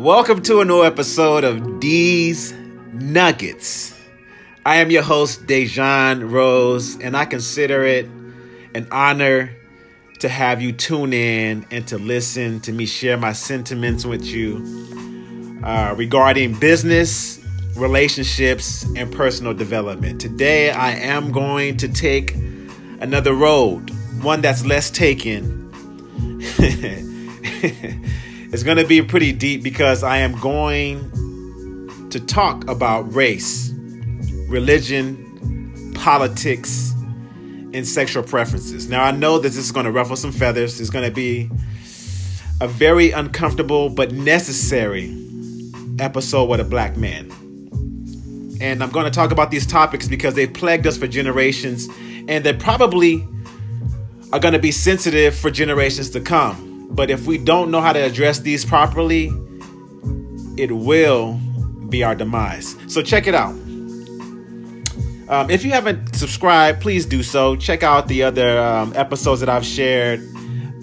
Welcome to a new episode of These Nuggets. I am your host, Dejan Rose, and I consider it an honor to have you tune in and to listen to me share my sentiments with you regarding business, relationships, and personal development. Today, I am going to take another road, one that's less taken. It's going to be pretty deep because I am going to talk about race, religion, politics, and sexual preferences. Now, I know that this is going to ruffle some feathers. It's going to be a very uncomfortable but necessary episode with a black man. And I'm going to talk about these topics because they've plagued us for generations, and they probably are going to be sensitive for generations to come. But if we don't know how to address these properly, it will be our demise. So check it out. If you haven't subscribed, please do so. Check out the other episodes that I've shared.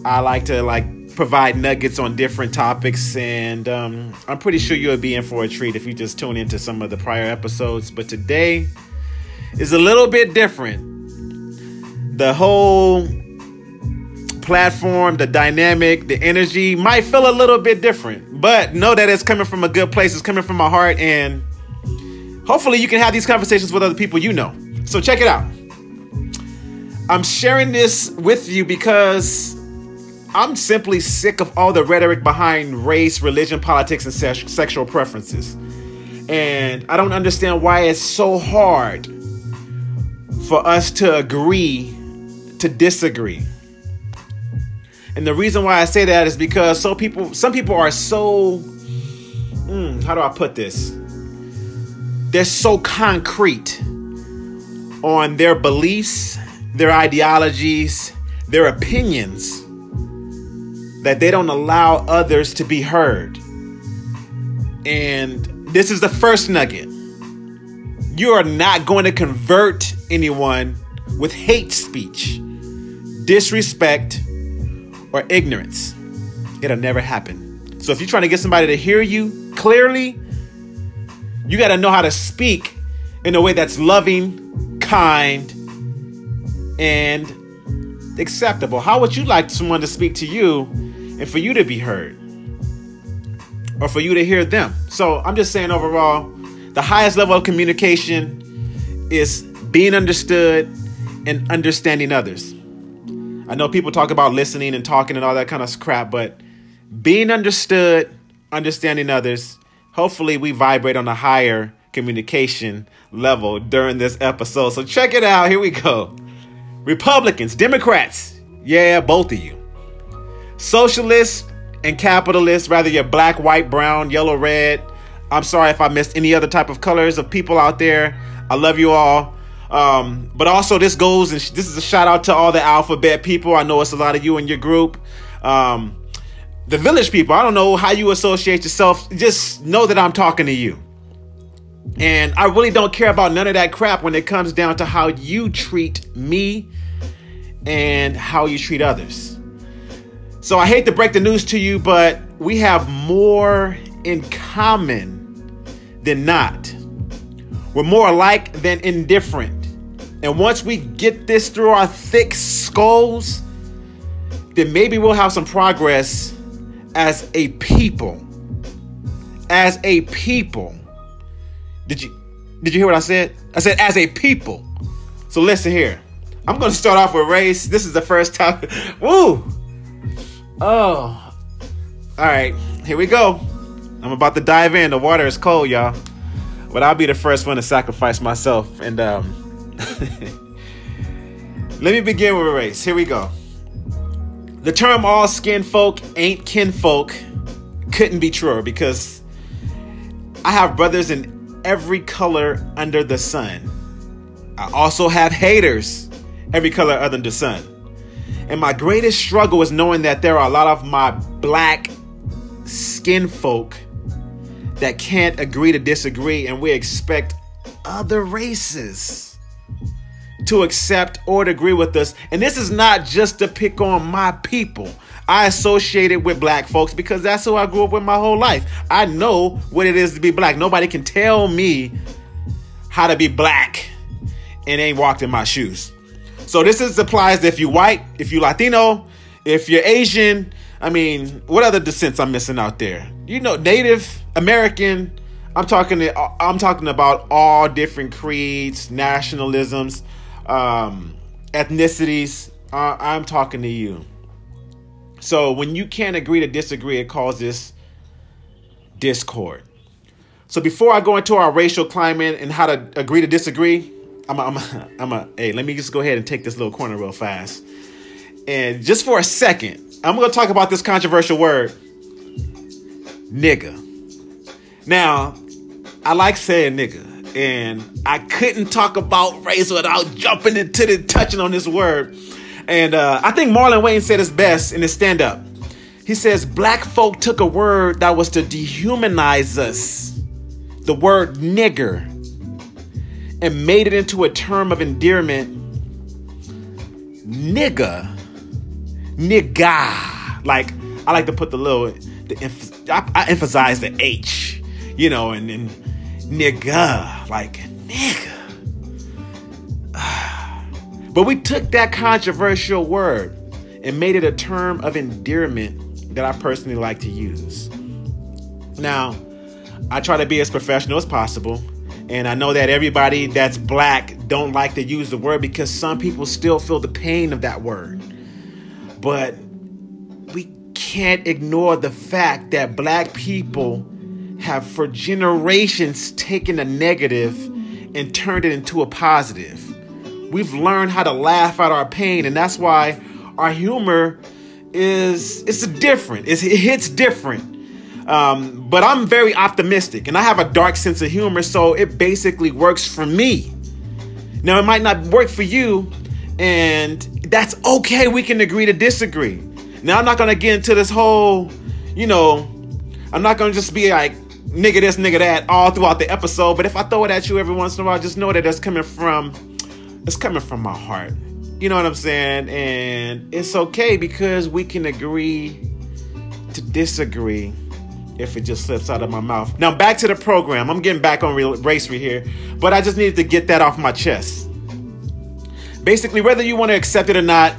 I like to provide nuggets on different topics. And I'm pretty sure you'll be in for a treat if you just tune into some of the prior episodes. But today is a little bit different. The whole platform, the dynamic, the energy might feel a little bit different, but know that it's coming from a good place. It's coming from my heart, and hopefully you can have these conversations with other people you know. So check it out. I'm sharing this with you because I'm simply sick of all the rhetoric behind race, religion, politics, and sexual preferences. And I don't understand why it's so hard for us to agree to disagree. And the reason why I say that is because some people are so, how do I put this? They're so concrete on their beliefs, their ideologies, their opinions, that they don't allow others to be heard. And this is the first nugget. You are not going to convert anyone with hate speech, disrespect, or ignorance. It'll never happen. So if you're trying to get somebody to hear you clearly, you got to know how to speak in a way that's loving, kind, and acceptable. How would you like someone to speak to you and for you to be heard, or for you to hear them? So I'm just saying, overall, the highest level of communication is being understood and understanding others. I know people talk about listening and talking and all that kind of crap, but being understood, understanding others, hopefully we vibrate on a higher communication level during this episode. So check it out. Here we go. Republicans, Democrats, yeah, both of you. Socialists and capitalists, whether you're black, white, brown, yellow, red. I'm sorry if I missed any other type of colors of people out there. I love you all. But also this goes, and this is a shout out to all the alphabet people. I know it's a lot of you in your group. The village people, I don't know how you associate yourself. Just know that I'm talking to you. And I really don't care about none of that crap when it comes down to how you treat me and how you treat others. So I hate to break the news to you, but we have more in common than not. We're more alike than indifferent. And once we get this through our thick skulls, then maybe we'll have some progress as a people. As a people. Did you hear what I said? I said as a people. So listen here. I'm going to start off with race. This is the first time. Woo! Oh. All right. Here we go. I'm about to dive in. The water is cold, y'all. But I'll be the first one to sacrifice myself. And let me begin with race. Here we go. The term all skin folk ain't kin folk couldn't be truer, because I have brothers in every color under the sun. I also have haters every color other than the sun. And my greatest struggle is knowing that there are a lot of my black skin folk that can't agree to disagree, and we expect other races to accept or to agree with us. And this is not just to pick on my people. I associate it with black folks because that's who I grew up with my whole life. I know what it is to be black. Nobody can tell me how to be black and ain't walked in my shoes. So this is applies if you white, if you Latino, if you're Asian. I mean, what other descents I'm missing out there? You know, Native American. I'm talking about all different creeds, nationalisms, ethnicities. I'm talking to you. So when you can't agree to disagree, it causes discord. So before I go into our racial climate and how to agree to disagree, hey, let me just go ahead and take this little corner real fast. And just for a second, I'm going to talk about this controversial word, nigga. Now, I like saying nigga, and I couldn't talk about race without jumping into the touching on this word. And I think Marlon Wayne said his best in his stand-up. He says, black folk took a word that was to dehumanize us, the word nigger, and made it into a term of endearment. Nigga. Nigga. Like, I like to put I emphasize the H, you know, and then nigga, like nigga. But we took that controversial word and made it a term of endearment that I personally like to use. Now, I try to be as professional as possible. And I know that everybody that's black don't like to use the word because some people still feel the pain of that word. But we can't ignore the fact that black people have for generations taken a negative and turned it into a positive. We've learned how to laugh at our pain, and that's why our humor hits different. But I'm very optimistic and I have a dark sense of humor, so it basically works for me. Now, it might not work for you, and that's okay. We can agree to disagree. Now, I'm not going to get into this whole, you know, I'm not going to just be like nigga this, nigga that all throughout the episode. But if I throw it at you every once in a while, just know that it's coming from my heart. You know what I'm saying? And it's okay because we can agree to disagree. If it just slips out of my mouth. Now back to the program. I'm getting back on race right here, but I just needed to get that off my chest. Basically, whether you want to accept it or not,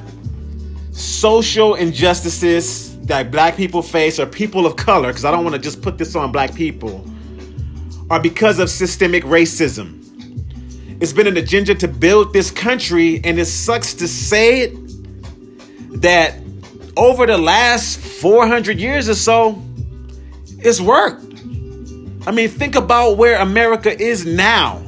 social injustices that black people face or people of color, because I don't want to just put this on black people, are because of systemic racism. It's been an agenda to build this country, and it sucks to say it, that over the last 400 years or so, it's worked. I mean, think about where America is now.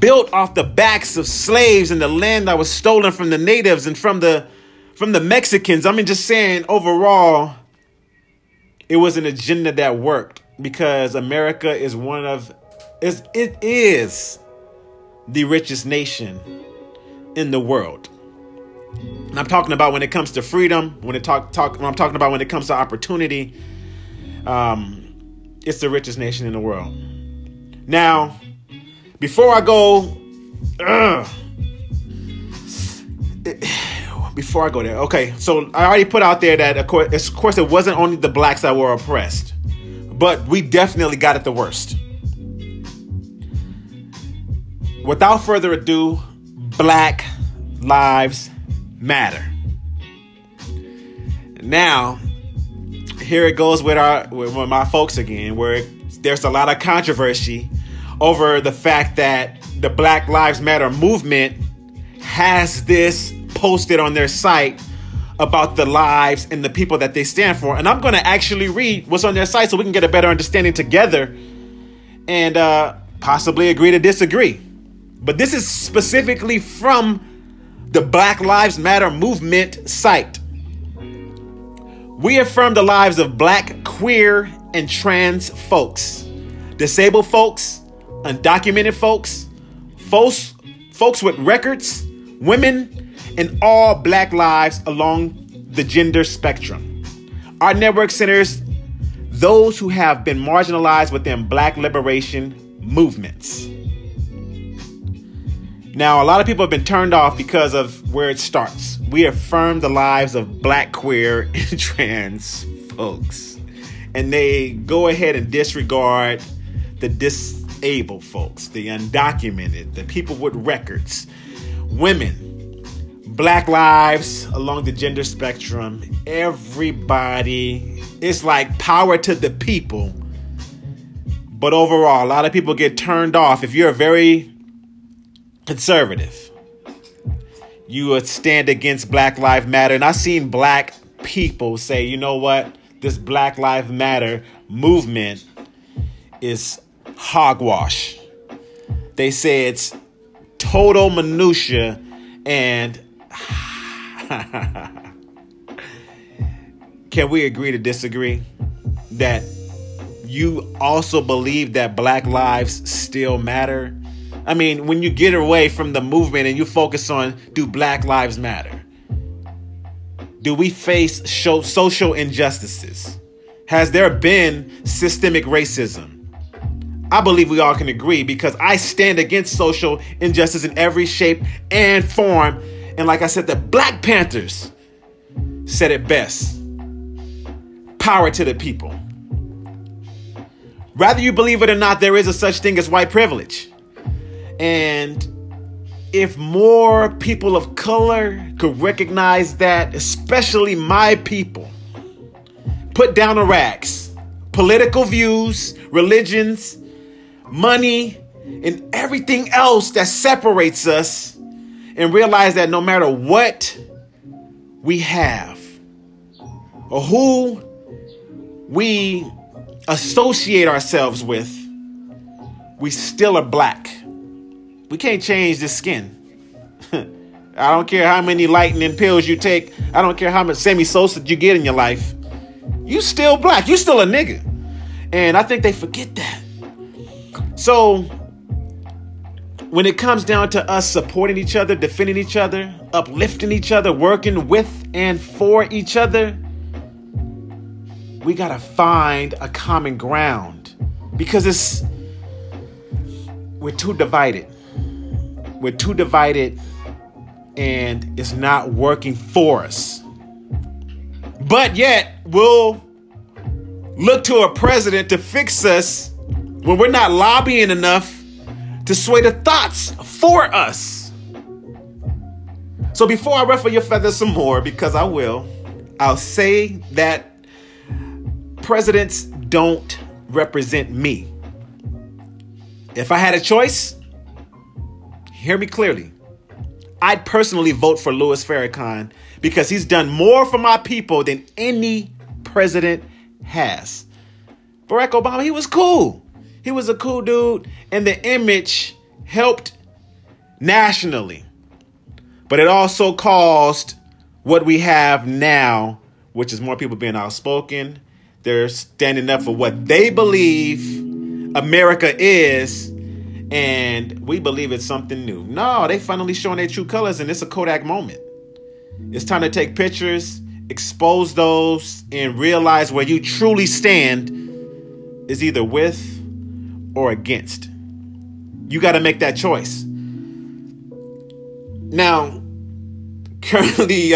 Built off the backs of slaves and the land that was stolen from the natives and from the Mexicans. I mean, just saying overall, it was an agenda that worked because America is it is the richest nation in the world. And I'm talking about when it comes to freedom, I'm talking about when it comes to opportunity. It's the richest nation in the world. Now, before I go there, okay, so I already put out there that, of course, it wasn't only the blacks that were oppressed, but we definitely got it the worst. Without further ado, Black Lives Matter. Now, here it goes with my folks again, where there's a lot of controversy over the fact that the Black Lives Matter movement has this posted on their site about the lives and the people that they stand for. And I'm going to actually read what's on their site so we can get a better understanding together and possibly agree to disagree. But this is specifically from the Black Lives Matter movement site. We affirm the lives of black, queer, and trans folks, disabled folks, undocumented folks with records, women, and all black lives along the gender spectrum. Our network centers those who have been marginalized within black liberation movements. Now, a lot of people have been turned off because of where it starts. We affirm the lives of black, queer, and trans folks. And they go ahead and disregard the disabled folks, the undocumented, the people with records, women, black lives along the gender spectrum, everybody. It's like power to the people. But overall, a lot of people get turned off. If you're a very conservative, you would stand against Black Lives Matter. And I've seen black people say, you know what? This Black Lives Matter movement is hogwash. They say it's total minutia and can we agree to disagree that you also believe that black lives still matter? I mean, when you get away from the movement and you focus on, do black lives matter? Do we face social injustices? Has there been systemic racism? I believe we all can agree, because I stand against social injustice in every shape and form. And like I said, the Black Panthers said it best. Power to the people. Whether you believe it or not, there is a such thing as white privilege. And if more people of color could recognize that, especially my people, put down the rags, political views, religions, money, and everything else that separates us, and realize that no matter what we have or who we associate ourselves with, we still are black. We can't change this skin. I don't care how many lightning pills you take. I don't care how much semi-sosa you get in your life. You still black. You still a nigga. And I think they forget that. So when it comes down to us supporting each other, defending each other, uplifting each other, working with and for each other, we gotta find a common ground, because we're too divided. We're too divided, and it's not working for us. But yet we'll look to a president to fix us when we're not lobbying enough to sway the thoughts for us. So before I ruffle your feathers some more, because I will, I'll say that presidents don't represent me. If I had a choice, hear me clearly, I'd personally vote for Louis Farrakhan, because he's done more for my people than any president has. Barack Obama, he was cool. He was a cool dude, and the image helped nationally. But it also caused what we have now, which is more people being outspoken. They're standing up for what they believe America is, and we believe it's something new. No, they finally showing their true colors, and it's a Kodak moment. It's time to take pictures, expose those, and realize where you truly stand is either with or against. You got to make that choice. Now, currently,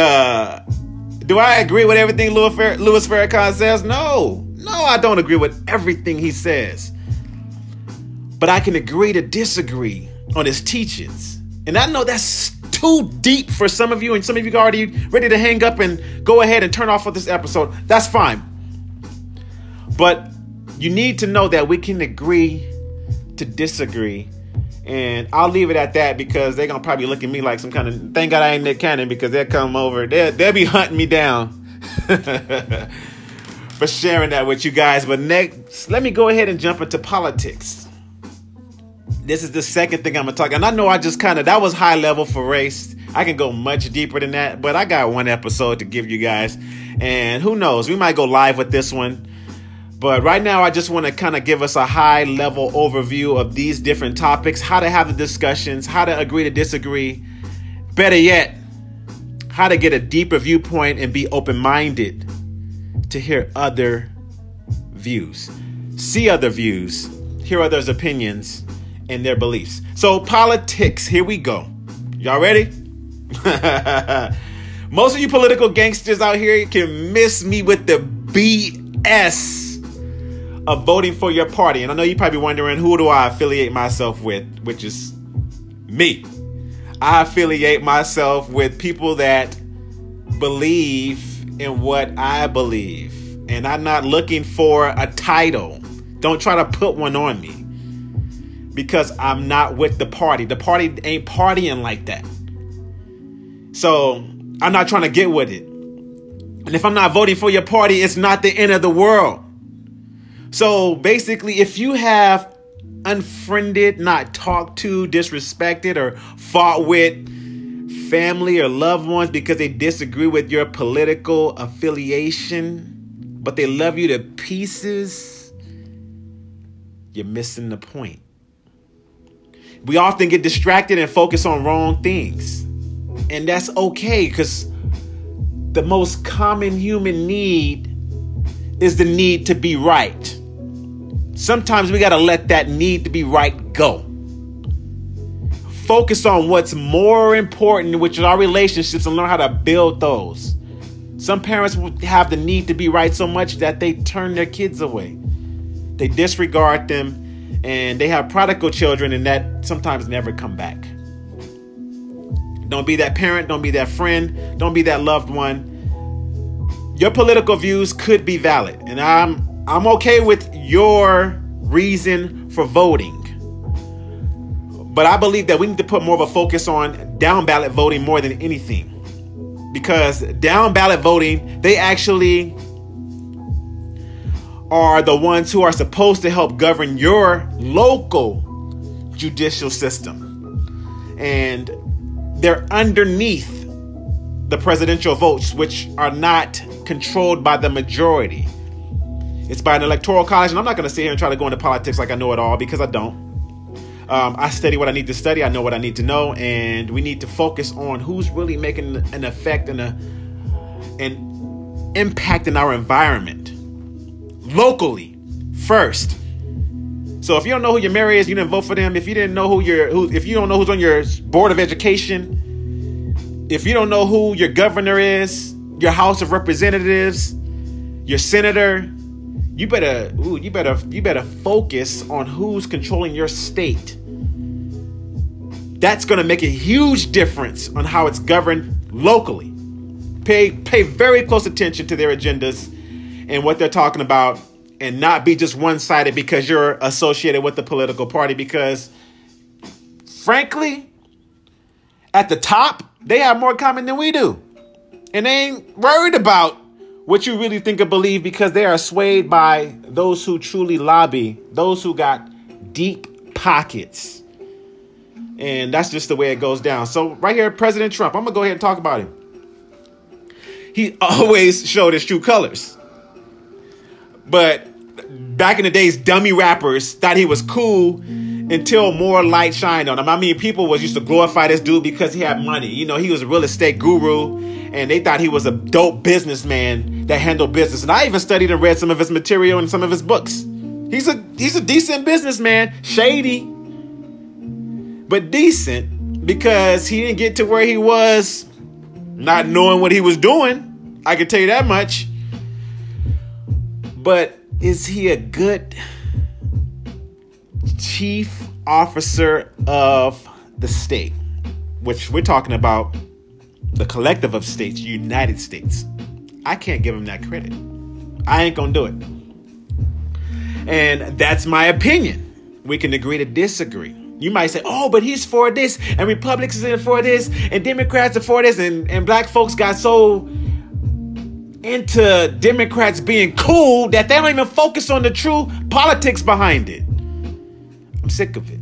do I agree with everything Louis Farrakhan says? No, I don't agree with everything he says. But I can agree to disagree on his teachings. And I know that's too deep for some of you, and some of you are already ready to hang up and go ahead and turn off of this episode. That's fine. But you need to know that we can agree to disagree. And I'll leave it at that, because they're going to probably look at me like some kind of, thank God I ain't Nick Cannon, because they'll come over. They'll be hunting me down for sharing that with you guys. But next, let me go ahead and jump into politics. This is the second thing I'm going to talk. And I know I just that was high level for race. I can go much deeper than that, but I got one episode to give you guys. And who knows, we might go live with this one. But right now, I just want to kind of give us a high level overview of these different topics, how to have the discussions, how to agree to disagree. Better yet, how to get a deeper viewpoint and be open-minded to hear other views, see other views, hear others' opinions, and their beliefs. So politics, here we go. Y'all ready? Most of you political gangsters out here can miss me with the BS of voting for your party. And I know you're probably wondering, who do I affiliate myself with? Which is me. I affiliate myself with people that believe in what I believe. And I'm not looking for a title. Don't try to put one on me, because I'm not with the party. The party ain't partying like that. So I'm not trying to get with it. And if I'm not voting for your party, it's not the end of the world. So basically, if you have unfriended, not talked to, disrespected, or fought with family or loved ones because they disagree with your political affiliation, but they love you to pieces, you're missing the point. We often get distracted and focus on wrong things. And that's okay, because the most common human need is the need to be right. Sometimes we got to let that need to be right go. Focus on what's more important, which is our relationships, and learn how to build those. Some parents have the need to be right so much that they turn their kids away. They disregard them, and they have prodigal children, and that sometimes never come back. Don't be that parent. Don't be that friend. Don't be that loved one. Your political views could be valid, and I'm okay with your reason for voting. But I believe that we need to put more of a focus on down ballot voting more than anything, because down ballot voting, they actually are the ones who are supposed to help govern your local judicial system. And they're underneath the presidential votes, which are not controlled by the majority. It's by an electoral college. And I'm not going to sit here and try to go into politics like I know it all, because I don't. I study what I need to study. I know what I need to know. And we need to focus on who's really making an effect and an impact in our environment. Locally first. So if you don't know who your mayor is, you didn't vote for them. If you didn't know if you don't know who's on your board of education, if you don't know who your governor is, your House of Representatives, your senator, you better focus on who's controlling your state. That's going to make a huge difference on how it's governed locally. Pay very close attention to their agendas and what they're talking about, and not be just one-sided because you're associated with the political party. Because frankly, at the top, they have more common than we do. And they ain't worried about what you really think or believe, because they are swayed by those who truly lobby, those who got deep pockets. And that's just the way it goes down. So right here, President Trump, I'm going to go ahead and talk about him. He always showed his true colors. But back in the days, dummy rappers thought he was cool until more light shined on him. I mean, people was used to glorify this dude because he had money. You know, he was a real estate guru, and they thought he was a dope businessman that handled business. And I even studied and read some of his material and some of his books. He's a decent businessman, shady, but decent, because he didn't get to where he was not knowing what he was doing. I can tell you that much. But is he a good chief officer of the state? Which we're talking about the collective of states, United States. I can't give him that credit. I ain't going to do it. And that's my opinion. We can agree to disagree. You might say, oh, but he's for this, and Republicans are for this, and Democrats are for this, and black folks got so into Democrats being cool that they don't even focus on the true politics behind it. I'm sick of it.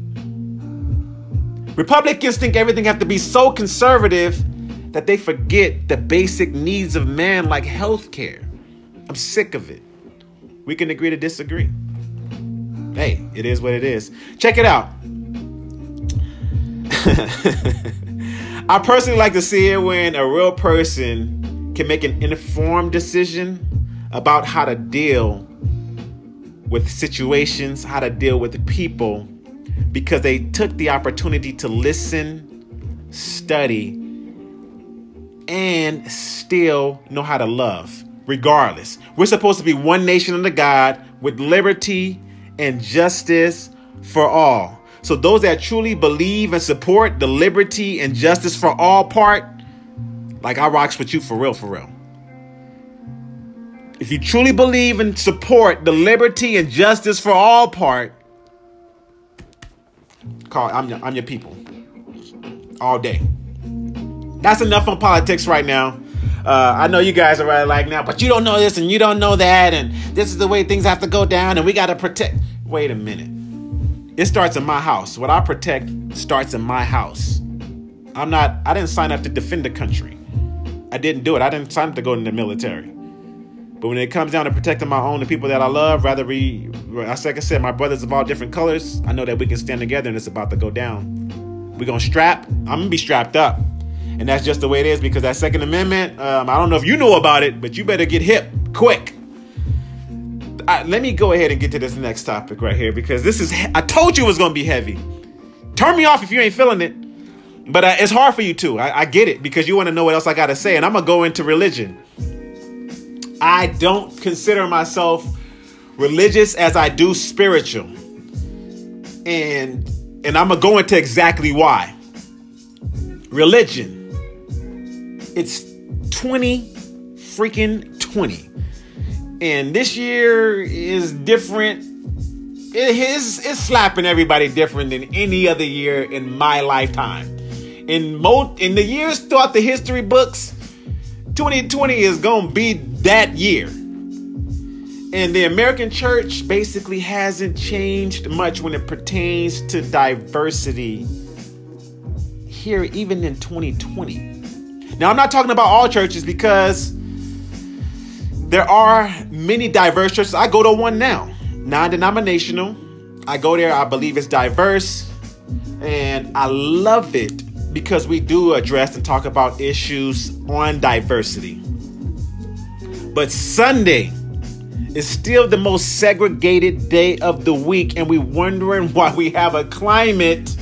Republicans think everything has to be so conservative that they forget the basic needs of man, like health care. I'm sick of it. We can agree to disagree. Hey, it is what it is. Check it out. I personally like to see it when a real person can make an informed decision about how to deal with situations, how to deal with people, because they took the opportunity to listen, study, and still know how to love, regardless. We're supposed to be one nation under God with liberty and justice for all. So those that truly believe and support the liberty and justice for all part, like, I rocks with you for real, for real. If you truly believe and support the liberty and justice for all part, Carl, I'm your people all day. That's enough on politics right now. I know you guys are right like now, but you don't know this and you don't know that, and this is the way things have to go down, and we got to protect. Wait a minute. It starts in my house. What I protect starts in my house. I didn't sign up to defend the country. I didn't do it. I didn't sign up to go in the military. But when it comes down to protecting my own and people that I love, like I said, my brothers of all different colors, I know that we can stand together and it's about to go down. We're going to strap. I'm going to be strapped up. And that's just the way it is, because that Second Amendment, I don't know if you know about it, but you better get hip quick. Let me go ahead and get to this next topic right here, because this is, I told you it was going to be heavy. Turn me off if you ain't feeling it. But it's hard for you too. I get it, because you want to know what else I got to say. And I'm going to go into religion. I don't consider myself religious as I do spiritual. And I'm going to go into exactly why. Religion. It's 20. And this year is different. It's slapping everybody different than any other year in my lifetime. In the years throughout the history books, 2020 is going to be that year. And the American church basically hasn't changed much when it pertains to diversity here, even in 2020. Now, I'm not talking about all churches, because there are many diverse churches. I go to one now, non-denominational. I go there. I believe it's diverse. And I love it, because we do address and talk about issues on diversity. But Sunday is still the most segregated day of the week. And we're wondering why we have a climate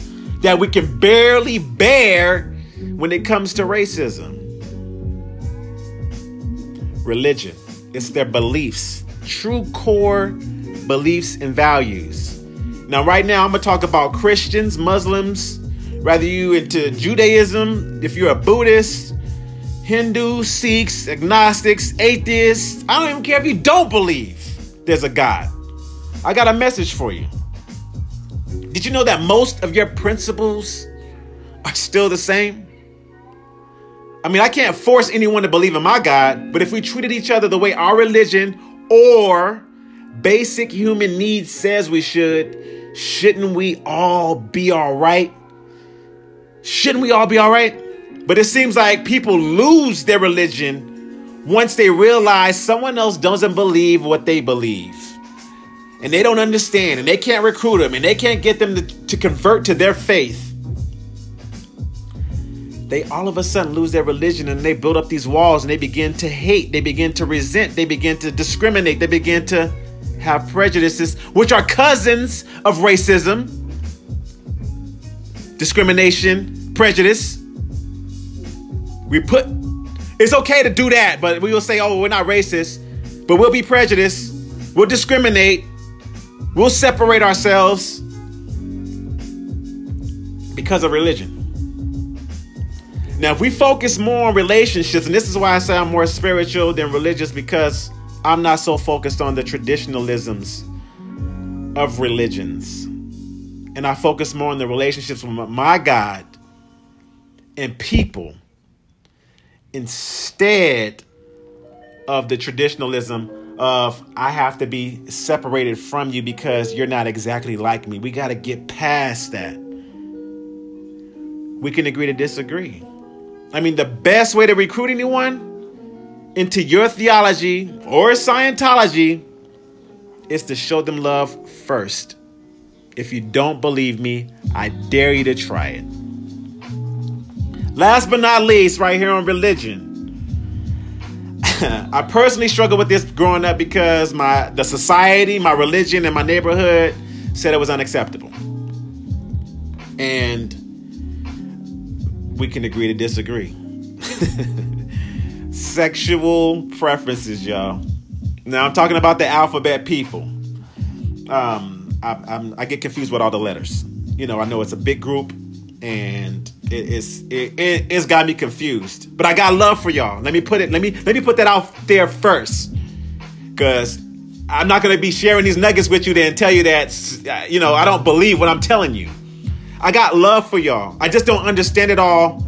that we can barely bear when it comes to racism. Religion. It's their beliefs, true core beliefs and values. Now, right now, I'm going to talk about Christians, Muslims, whether you into Judaism, if you're a Buddhist, Hindu, Sikhs, agnostics, atheists. I don't even care if you don't believe there's a God. I got a message for you. Did you know that most of your principles are still the same? I mean, I can't force anyone to believe in my God, but if we treated each other the way our religion or basic human needs says we should, shouldn't we all be all right? Shouldn't we all be all right? But it seems like people lose their religion once they realize someone else doesn't believe what they believe. And they don't understand, and they can't recruit them, and they can't get them to convert to their faith. They all of a sudden lose their religion, and they build up these walls, and they begin to hate. They begin to resent. They begin to discriminate. They begin to have prejudices, which are cousins of racism, discrimination, prejudice. It's okay to do that, but we will say, oh, we're not racist, but we'll be prejudiced. We'll discriminate. We'll separate ourselves because of religion. Now, if we focus more on relationships, and this is why I say I'm more spiritual than religious, because I'm not so focused on the traditionalisms of religions. And I focus more on the relationships with my God and people instead of the traditionalism of I have to be separated from you because you're not exactly like me. We got to get past that. We can agree to disagree. I mean, the best way to recruit anyone into your theology or Scientology is to show them love first. If you don't believe me, I dare you to try it. Last but not least, right here on religion. I personally struggled with this growing up because the society, my religion, and my neighborhood said it was unacceptable. And we can agree to disagree. Sexual preferences, y'all. Now I'm talking about the alphabet people. I get confused with all the letters. You know, I know it's a big group, and it's got me confused. But I got love for y'all. Let me put that out there first, because I'm not going to be sharing these nuggets with you and tell you that, you know, I don't believe what I'm telling you. I got love for y'all. I just don't understand it all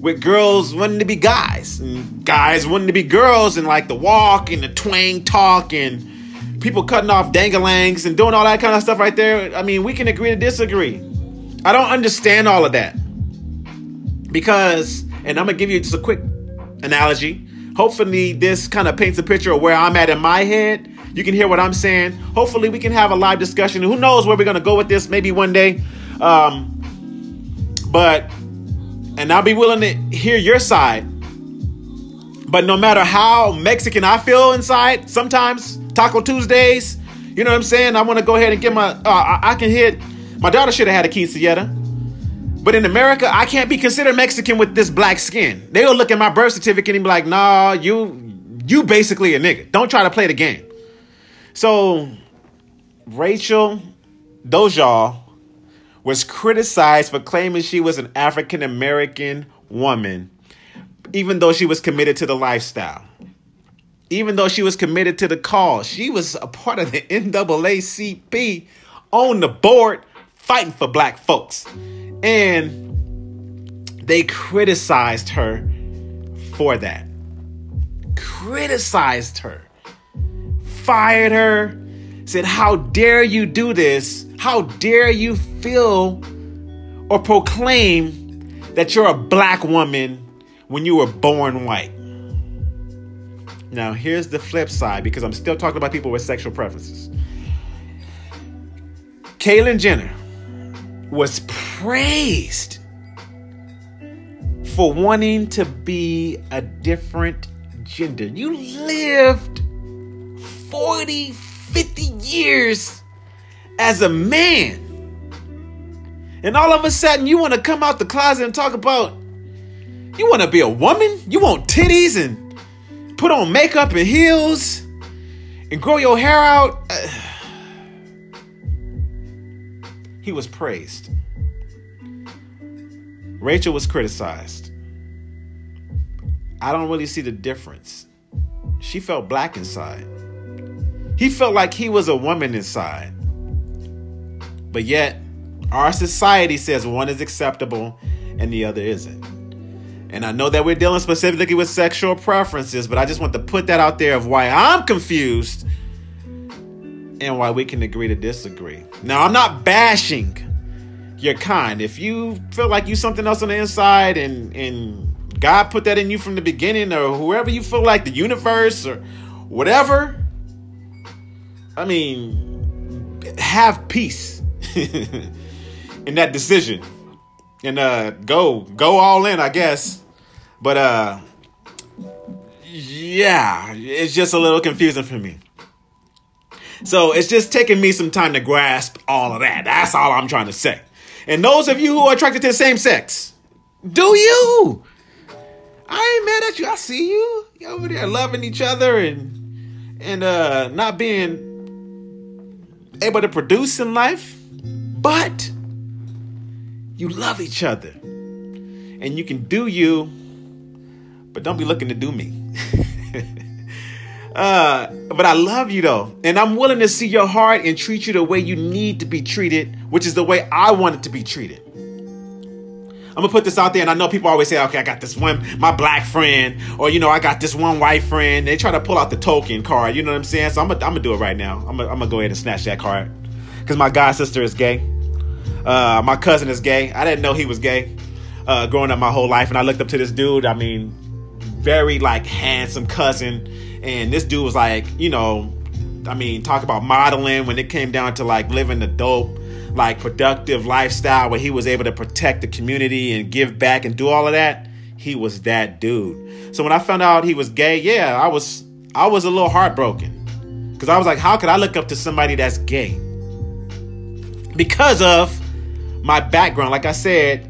with girls wanting to be guys and guys wanting to be girls, and like the walk and the twang talk and people cutting off dangalangs and doing all that kind of stuff right there. I mean, we can agree to disagree. I don't understand all of that because, and I'm going to give you just a quick analogy. Hopefully this kind of paints a picture of where I'm at in my head. You can hear what I'm saying. Hopefully we can have a live discussion. Who knows where we're going to go with this? Maybe one day. And I'll be willing to hear your side. But no matter how Mexican I feel inside, sometimes Taco Tuesdays, you know what I'm saying? I want to go ahead and get my, I can hit, my daughter should have had a quinceañera. But in America, I can't be considered Mexican with this black skin. They'll look at my birth certificate and be like, nah, you basically a nigga. Don't try to play the game. So Rachel Dolezal was criticized for claiming she was an African-American woman, even though she was committed to the lifestyle, even though she was committed to the cause. She was a part of the NAACP on the board fighting for black folks. And they criticized her for that. Criticized her. Fired her, said, how dare you do this? How dare you feel or proclaim that you're a black woman when you were born white? Now, here's the flip side, because I'm still talking about people with sexual preferences. Caitlyn Jenner was praised for wanting to be a different gender. You lived 40, 50 years as a man. And all of a sudden you want to come out the closet and talk about you want to be a woman? You want titties and put on makeup and heels and grow your hair out? He was praised. Rachel was criticized. I don't really see the difference. She felt black inside. He felt like he was a woman inside. But yet, our society says one is acceptable and the other isn't. And I know that we're dealing specifically with sexual preferences, but I just want to put that out there of why I'm confused and why we can agree to disagree. Now, I'm not bashing your kind. If you feel like you something else on the inside and God put that in you from the beginning, or whoever you feel like, the universe or whatever, I mean, have peace in that decision and go all in, I guess. But yeah, it's just a little confusing for me. So it's just taking me some time to grasp all of that. That's all I'm trying to say. And those of you who are attracted to the same sex, do you? I ain't mad at you. I see you. You over there loving each other and not being able to produce in life, but you love each other and you can do you, but don't be looking to do me. But I love you though, and I'm willing to see your heart and treat you the way you need to be treated, which is the way I want it to be treated. I'm gonna put this out there, and I know people always say, okay, I got this one, my black friend, or you know, I got this one white friend. They try to pull out the Tolkien card, you know what I'm saying? So I'm gonna do it right now. I'm gonna go ahead and snatch that card, because my god sister is gay. My cousin is gay. I didn't know he was gay growing up my whole life, and I looked up to this dude. I mean, very like handsome cousin, and this dude was like, you know, I mean, talk about modeling when it came down to like living the dope, like productive lifestyle where he was able to protect the community and give back and do all of that. He was that dude. So when I found out he was gay, yeah, I was a little heartbroken, because I was like, how could I look up to somebody that's gay? Because of my background. Like I said,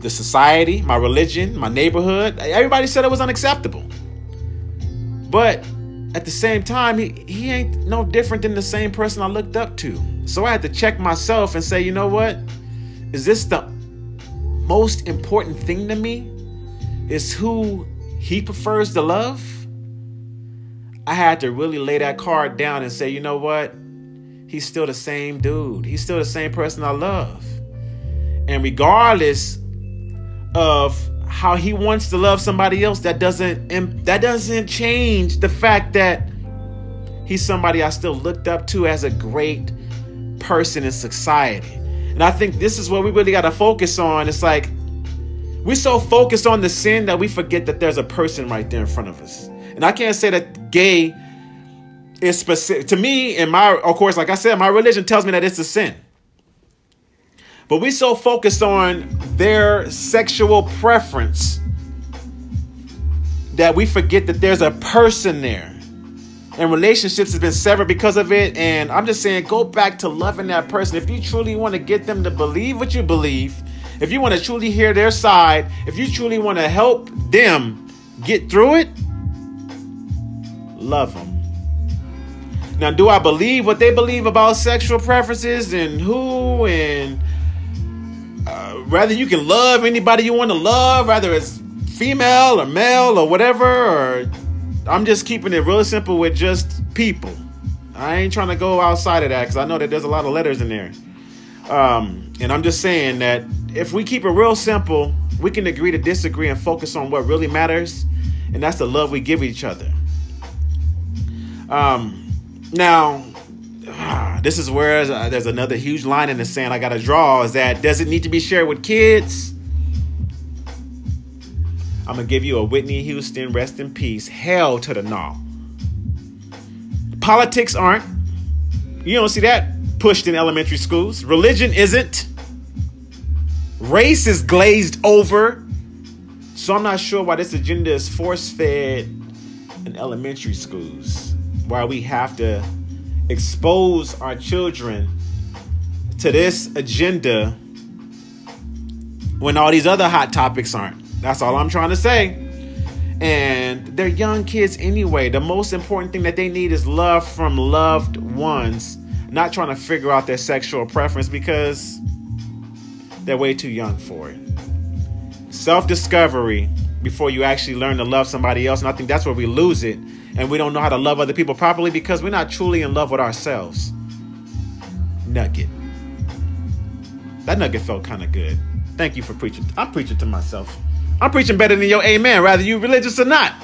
the society, my religion, my neighborhood, everybody said it was unacceptable. But at the same time, he ain't no different than the same person I looked up to. So I had to check myself and say, you know what? Is this the most important thing to me? Is who he prefers to love? I had to really lay that card down and say, you know what? He's still the same dude. He's still the same person I love. And regardless of how he wants to love somebody else, that doesn't change the fact that he's somebody I still looked up to as a great person in society. And I think this is what we really got to focus on. It's like we're so focused on the sin that we forget that there's a person right there in front of us. And I can't say that gay is specific to me, and my, of course, like I said, my religion tells me that it's a sin. But we so focused on their sexual preference that we forget that there's a person there. And relationships have been severed because of it. And I'm just saying, go back to loving that person. If you truly want to get them to believe what you believe, if you want to truly hear their side, if you truly want to help them get through it, love them. Now, do I believe what they believe about sexual preferences and who, and whether you can love anybody you want to love, whether it's female or male or whatever, or I'm just keeping it real simple with just people. I ain't trying to go outside of that because I know that there's a lot of letters in there. And I'm just saying that if we keep it real simple, we can agree to disagree and focus on what really matters. And that's the love we give each other. Now, this is where there's another huge line in the sand I got to draw, is that does it need to be shared with kids? I'm going to give you a Whitney Houston, rest in peace, hell to the gnaw. Politics aren't. You don't see that pushed in elementary schools. Religion isn't. Race is glazed over. So I'm not sure why this agenda is force-fed in elementary schools. Why we have to expose our children to this agenda when all these other hot topics aren't. That's all I'm trying to say. And they're young kids anyway. The most important thing that they need is love from loved ones, not trying to figure out their sexual preference because they're way too young for it. Self-discovery before you actually learn to love somebody else. And I think that's where we lose it. And we don't know how to love other people properly because we're not truly in love with ourselves. Nugget. That nugget felt kind of good. Thank you for preaching. I'm preaching to myself. I'm preaching better than your amen, whether you religious or not.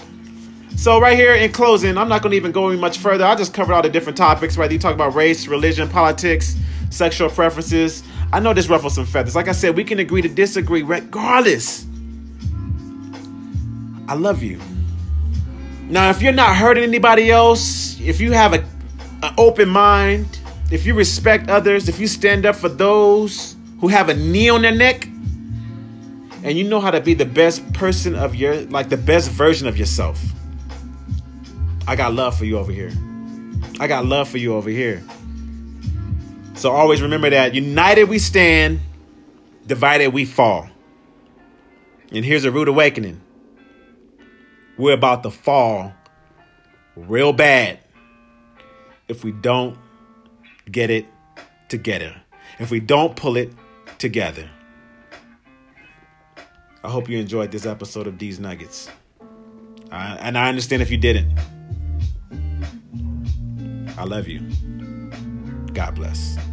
So right here in closing, I'm not going to even go any much further. I just covered all the different topics, whether you talk about race, religion, politics, sexual preferences. I know this ruffles some feathers. Like I said, we can agree to disagree regardless. I love you. Now, if you're not hurting anybody else, if you have an open mind, if you respect others, if you stand up for those who have a knee on their neck, and you know how to be the best person of the best version of yourself. I got love for you over here. I got love for you over here. So always remember that united we stand, divided we fall. And here's a rude awakening. We're about to fall real bad if we don't get it together, if we don't pull it together. I hope you enjoyed this episode of These Nuggets. And I understand if you didn't. I love you. God bless.